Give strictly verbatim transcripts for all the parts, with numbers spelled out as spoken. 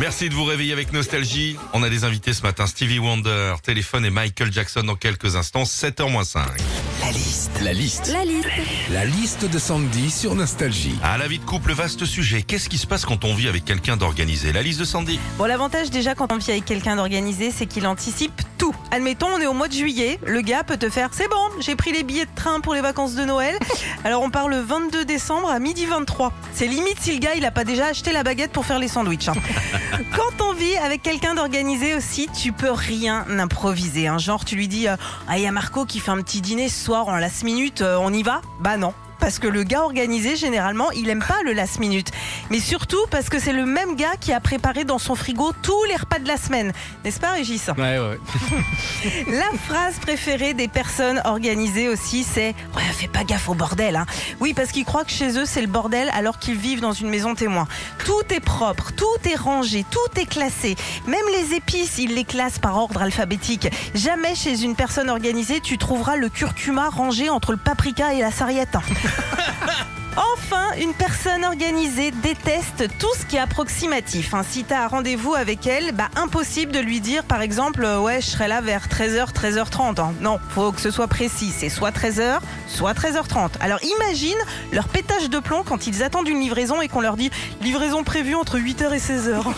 Merci de vous réveiller avec Nostalgie. On a des invités ce matin, Stevie Wonder, Téléphone et Michael Jackson dans quelques instants, sept heures moins cinq. La liste. La liste. La liste. La liste de Sandy sur Nostalgie. Ah, la vie de couple, vaste sujet. Qu'est-ce qui se passe quand on vit avec quelqu'un d'organisé? La liste de Sandy. Bon, l'avantage déjà quand on vit avec quelqu'un d'organisé, c'est qu'il anticipe tout. Admettons, on est au mois de juillet, le gars peut te faire « C'est bon, j'ai pris les billets de train pour les vacances de Noël. » Alors on part le vingt-deux décembre à midi vingt-trois. C'est limite si le gars il a pas déjà acheté la baguette pour faire les sandwichs. Hein. Quand on vit avec quelqu'un d'organisé aussi, tu peux rien improviser. Hein. Genre tu lui dis euh, « Ah, il y a Marco qui fait un petit dîner ce soir en last minute, euh, on y va ?» Bah non. Parce que le gars organisé, généralement, il aime pas le last minute. Mais surtout parce que c'est le même gars qui a préparé dans son frigo tous les repas de la semaine. N'est-ce pas, Régis? Ouais, ouais. La phrase préférée des personnes organisées aussi, c'est « Ouais, fais pas gaffe au bordel. Hein. » Oui, parce qu'ils croient que chez eux, c'est le bordel alors qu'ils vivent dans une maison témoin. Tout est propre, tout est rangé, tout est classé. Même les épices, ils les classent par ordre alphabétique. Jamais chez une personne organisée, tu trouveras le curcuma rangé entre le paprika et la sarriette. Enfin, une personne organisée déteste tout ce qui est approximatif. Hein, si t'as un rendez-vous avec elle, bah impossible de lui dire par exemple euh, « Ouais, je serai là vers treize heures, treize heures trente. Hein. » Non, faut que ce soit précis. C'est soit treize heures, soit treize heures trente. Alors imagine leur pétage de plomb quand ils attendent une livraison et qu'on leur dit « Livraison prévue entre huit heures et seize heures. »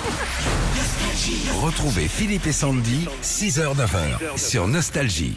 Retrouvez Philippe et Sandy, six heures neuf heures sur Nostalgie.